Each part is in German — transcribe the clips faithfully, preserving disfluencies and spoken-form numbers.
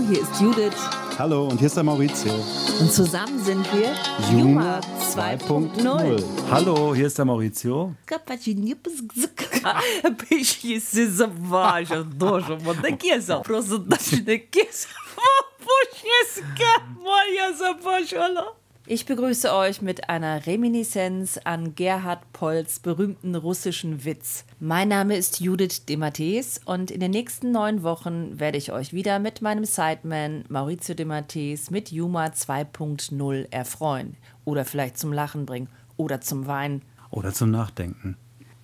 Hallo, hier ist Judith. Hallo, und hier ist der Maurizio. Und zusammen sind wir Juma zwei Punkt null. Hallo, hier ist der Maurizio. Ich begrüße euch mit einer Reminiszenz an Gerhard Polts berühmten russischen Witz. Mein Name ist Judith de Mathez und in den nächsten neun Wochen werde ich euch wieder mit meinem Sideman Maurizio de Mathez mit Juma zwei Punkt null erfreuen. Oder vielleicht zum Lachen bringen. Oder zum Weinen. Oder zum Nachdenken.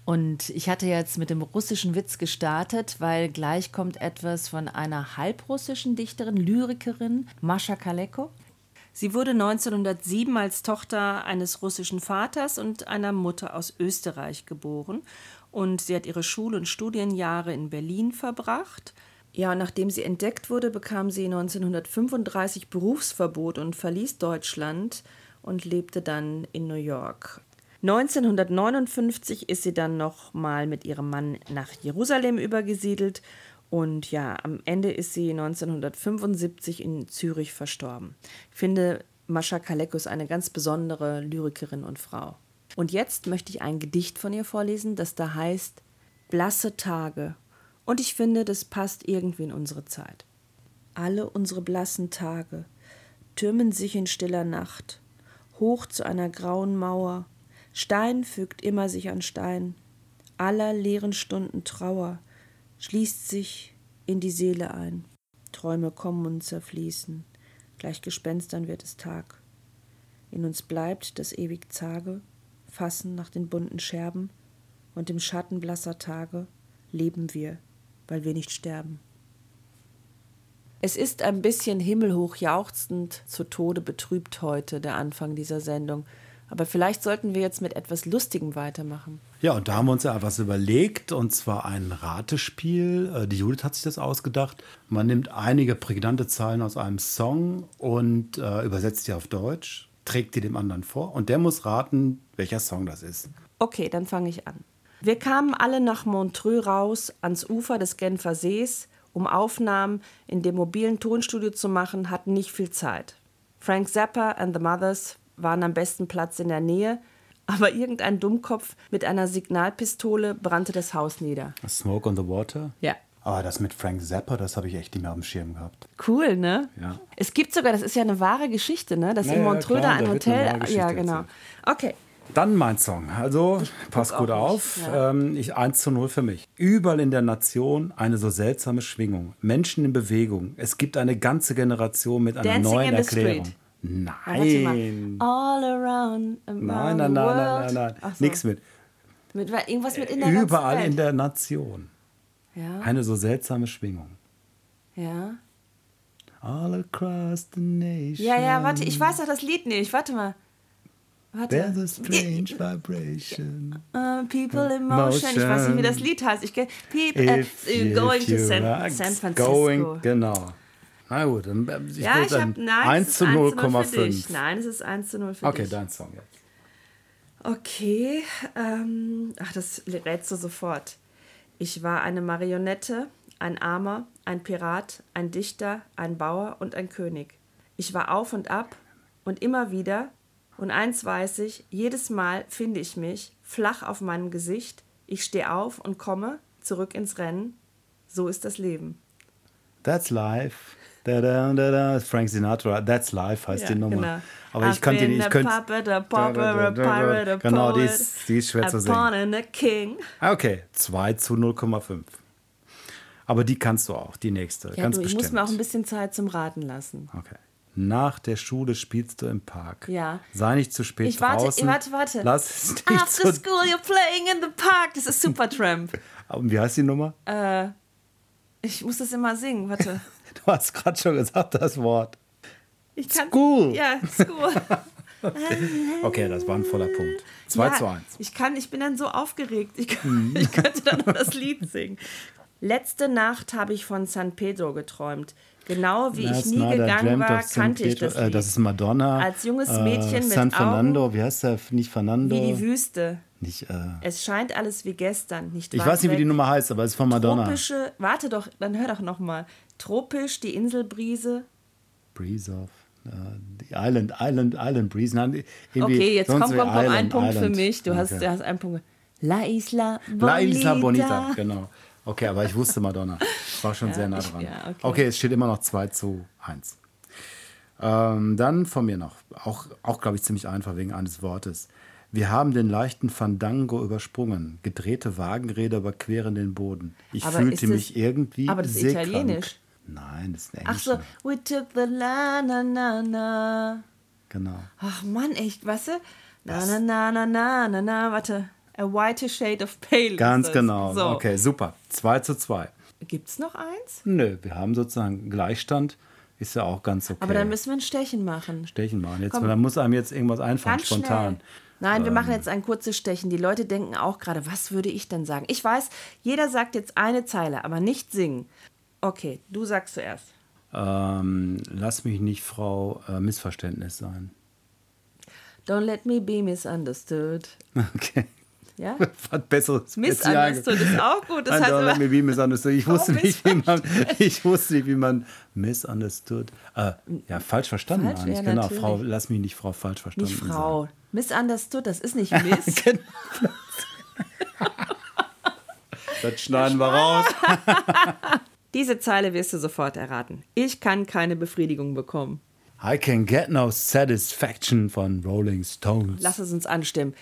Und ich hatte jetzt mit dem russischen Witz gestartet, weil gleich kommt etwas von einer halbrussischen Dichterin, Lyrikerin, Mascha Kaléko. Sie wurde neunzehnhundertsieben als Tochter eines russischen Vaters und einer Mutter aus Österreich geboren. Und sie hat ihre Schul- und Studienjahre in Berlin verbracht. Ja, nachdem sie entdeckt wurde, bekam sie neunzehnhundertfünfunddreißig Berufsverbot und verließ Deutschland und lebte dann in New York. neunzehnhundertneunundfünfzig ist sie dann nochmal mit ihrem Mann nach Jerusalem übergesiedelt. Und ja, am Ende ist sie neunzehnhundertfünfundsiebzig in Zürich verstorben. Ich finde, Mascha Kaléko ist eine ganz besondere Lyrikerin und Frau. Und jetzt möchte ich ein Gedicht von ihr vorlesen, das da heißt »Blasse Tage«. Und ich finde, das passt irgendwie in unsere Zeit. Alle unsere blassen Tage türmen sich in stiller Nacht, hoch zu einer grauen Mauer. Stein fügt immer sich an Stein, aller leeren Stunden Trauer. Schließt sich in die Seele ein. Träume kommen und zerfließen. Gleich Gespenstern wird es Tag. In uns bleibt das ewig Zage, fassen nach den bunten Scherben und im Schatten blasser Tage leben wir, weil wir nicht sterben. Es ist ein bisschen himmelhoch jauchzend, zu Tode betrübt heute der Anfang dieser Sendung. Aber vielleicht sollten wir jetzt mit etwas Lustigem weitermachen. Ja, und da haben wir uns ja was überlegt, und zwar ein Ratespiel. Die Judith hat sich das ausgedacht. Man nimmt einige prägnante Zeilen aus einem Song und äh, übersetzt die auf Deutsch, trägt die dem anderen vor und der muss raten, welcher Song das ist. Okay, dann fange ich an. Wir kamen alle nach Montreux raus, ans Ufer des Genfer Sees, um Aufnahmen in dem mobilen Tonstudio zu machen, hatten nicht viel Zeit. Frank Zappa and the Mothers waren am besten Platz in der Nähe, aber irgendein Dummkopf mit einer Signalpistole brannte das Haus nieder. A Smoke on the Water? Ja. Aber das mit Frank Zappa, das habe ich echt nicht mehr auf dem Schirm gehabt. Cool, ne? Ja. Es gibt sogar, das ist ja eine wahre Geschichte, ne? Dass ja, in Montreux ja, klar, ein da Hotel... Ja, genau. Okay. Dann mein Song. Also, pass gut auf. Ja. Ähm, ich, eins zu null für mich. Überall in der Nation eine so seltsame Schwingung. Menschen in Bewegung. Es gibt eine ganze Generation mit einer Dancing neuen Erklärung. Street. Nein. All around, around nein, nein, nein, nein, nein, nein, nein. So. Nichts mit. mit. Irgendwas mit in der Überall in der Nation. Ja. Eine so seltsame Schwingung. Ja. All across the nation. Ja, ja, warte, ich weiß doch das Lied nicht. Warte mal. Warte. There's a strange vibration. Uh, people in motion. Ich weiß nicht, wie das Lied heißt. Ich ge- people, if uh, going if to San, San Francisco. Going, genau. Na gut, dann ich ja, ich dann hab, nein, eins zu null Komma fünf. Nein, es ist eins zu null für okay, dich. Okay, dein Song. Ja. Okay, ähm, ach, das rätst du sofort. Ich war eine Marionette, ein Armer, ein Pirat, ein Dichter, ein Bauer und ein König. Ich war auf und ab und immer wieder. Und eins weiß ich, jedes Mal finde ich mich flach auf meinem Gesicht. Ich stehe auf und komme zurück ins Rennen. So ist das Leben. That's life. Da, da, da, da. Frank Sinatra, That's Life heißt ja, die Nummer. Genau. Aber ich kann die nicht. Ich könnte. Genau, die ist, die ist schwer zu singen. Okay, zwei zu null Komma fünf. Aber die kannst du auch, die nächste. Ja, ganz du, ich bestimmt. Muss mir auch ein bisschen Zeit zum Raten lassen. Okay. Nach der Schule spielst du im Park. Ja. Sei nicht zu spät ich warte, draußen. Ich warte, warte. Lass es nicht After zu school you're playing in the park. Das ist Supertramp. Und wie heißt die Nummer? Äh, ich muss das immer singen, warte. Du hast gerade schon gesagt, das Wort. Ich kann, school. Ja, school. Okay, das war ein voller Punkt. zwei zu eins. Ich kann, ich bin dann so aufgeregt. Ich, kann, ich könnte dann noch das Lied singen. Letzte Nacht habe ich von San Pedro geträumt. Genau wie Last ich nie gegangen war, kannte ich das Lied. Das ist Madonna. Als junges Mädchen äh, mit San Fernando, Augen, wie heißt der? Nicht Fernando. Wie die Wüste. nicht. Äh es scheint alles wie gestern, nicht wahr? Ich weiß nicht, wie die Nummer heißt, aber es ist von Madonna. Tropische, warte doch, dann hör doch nochmal. Tropisch, die Inselbrise. Breeze off. Uh, die Island, Island, Island Breeze. Nein, okay, jetzt kommt komm, komm, komm, ein Punkt Island. Für mich. Du, okay. hast, du hast einen Punkt. La Isla Bonita. La Isla Bonita, genau. Okay, aber ich wusste Madonna. War schon ja, sehr nah dran. Ich, ja, okay. okay, es steht immer noch zwei zu eins. Ähm, dann von mir noch, auch, auch glaube ich ziemlich einfach wegen eines Wortes. Wir haben den leichten Fandango übersprungen. Gedrehte Wagenräder überqueren den Boden. Ich aber fühlte mich das, irgendwie aber das ist seekrank. Italienisch. Nein, das ist ein Englisch. Ach so, we took the la na na na. Genau. Ach Mann, echt, weißt du? Na na na na na na na, warte. A whiter shade of pale. Ganz genau, so. Okay, super. zwei zu zwei. Gibt's noch eins? Nö, wir haben sozusagen Gleichstand. Ist ja auch ganz okay. Aber dann müssen wir ein Stechen machen. Stechen machen. Jetzt, da muss einem jetzt irgendwas einfallen, ganz spontan. Schnell. Nein, ähm. wir machen jetzt ein kurzes Stechen. Die Leute denken auch gerade, was würde ich denn sagen? Ich weiß, jeder sagt jetzt eine Zeile, aber nicht singen. Okay, du sagst zuerst. Ähm, lass mich nicht Frau äh, Missverständnis sein. Don't let me be misunderstood. Okay. Ja? Was Besseres. Misunderstood ist auch gut. Das heißt aber, me be misunderstood. Ich, wusste nicht, wie man, ich wusste nicht, wie man misunderstood. Äh, ja, falsch verstanden falsch, eigentlich. Ja, genau. Frau, lass mich nicht Frau falsch verstanden. Nicht Frau. Sein. Misunderstood, das ist nicht Miss. Genau. Das schneiden wir raus. Diese Zeile wirst du sofort erraten. Ich kann keine Befriedigung bekommen. I can get no satisfaction von Rolling Stones. Lass es uns anstimmen.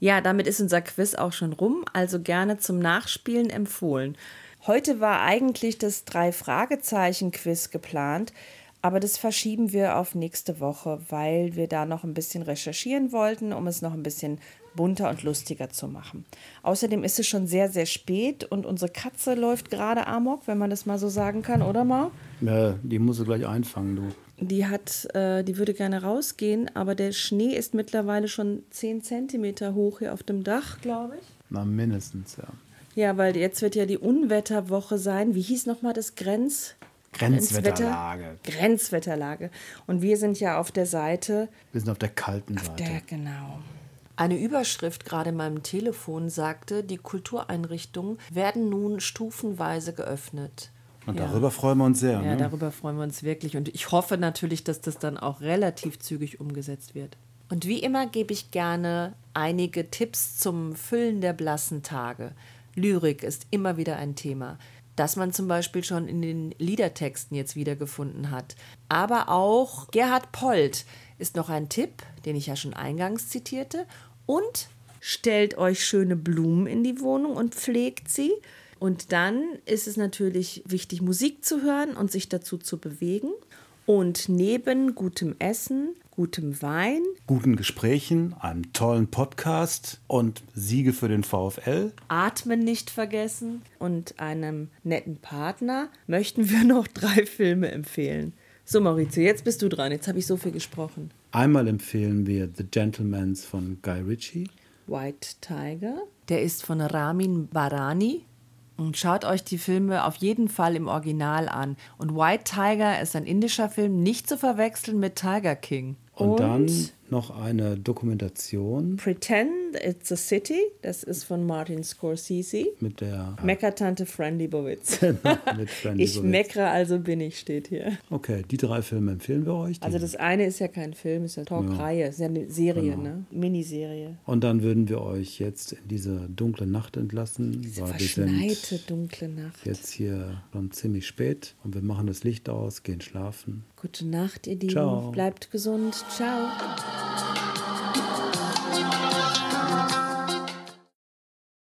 Ja, damit ist unser Quiz auch schon rum, also gerne zum Nachspielen empfohlen. Heute war eigentlich das Drei-Fragezeichen-Quiz geplant, aber das verschieben wir auf nächste Woche, weil wir da noch ein bisschen recherchieren wollten, um es noch ein bisschen bunter und lustiger zu machen. Außerdem ist es schon sehr, sehr spät und unsere Katze läuft gerade amok, wenn man das mal so sagen kann, oder Mau? Ja, die musst du gleich einfangen, du. Die hat, äh, die würde gerne rausgehen, aber der Schnee ist mittlerweile schon zehn Zentimeter hoch hier auf dem Dach, glaube ich. Na, mindestens, ja. Ja, weil jetzt wird ja die Unwetterwoche sein. Wie hieß nochmal das Grenz... Grenzwetterlage. Grenzwetterlage. Und wir sind ja auf der Seite... Wir sind auf der kalten Seite. Auf der, genau. Eine Überschrift gerade in meinem Telefon sagte, die Kultureinrichtungen werden nun stufenweise geöffnet. Und ja. darüber freuen wir uns sehr. Ja, ne? Darüber freuen wir uns wirklich. Und ich hoffe natürlich, dass das dann auch relativ zügig umgesetzt wird. Und wie immer gebe ich gerne einige Tipps zum Füllen der blassen Tage. Lyrik ist immer wieder ein Thema, das man zum Beispiel schon in den Liedertexten jetzt wiedergefunden hat. Aber auch Gerhard Polt ist noch ein Tipp, den ich ja schon eingangs zitierte. Und stellt euch schöne Blumen in die Wohnung und pflegt sie. Und dann ist es natürlich wichtig, Musik zu hören und sich dazu zu bewegen. Und neben gutem Essen, gutem Wein, guten Gesprächen, einem tollen Podcast und Siege für den VfL. Atmen nicht vergessen. Und einem netten Partner möchten wir noch drei Filme empfehlen. So, Maurizio, jetzt bist du dran. Jetzt habe ich so viel gesprochen. Einmal empfehlen wir The Gentlemans von Guy Ritchie. White Tiger. Der ist von Ramin Bahrani. Und schaut euch die Filme auf jeden Fall im Original an. Und White Tiger ist ein indischer Film, nicht zu verwechseln mit Tiger King. Und, Und dann noch eine Dokumentation. Pretend It's a City, das ist von Martin Scorsese. Mit der... Meckertante Friendly Bowitz. mit Friendly ich Bowitz. Meckere, also bin ich, steht hier. Okay, die drei Filme empfehlen wir euch. Also das eine ist ja kein Film, ist ja eine Talkreihe, ja. Ist ja eine Serie, genau. Ne? Miniserie. Und dann würden wir euch jetzt in diese dunkle Nacht entlassen. Diese weil verschneite dunkle Nacht. Jetzt hier schon ziemlich spät und wir machen das Licht aus, gehen schlafen. Gute Nacht, ihr Lieben. Bleibt gesund. Ciao.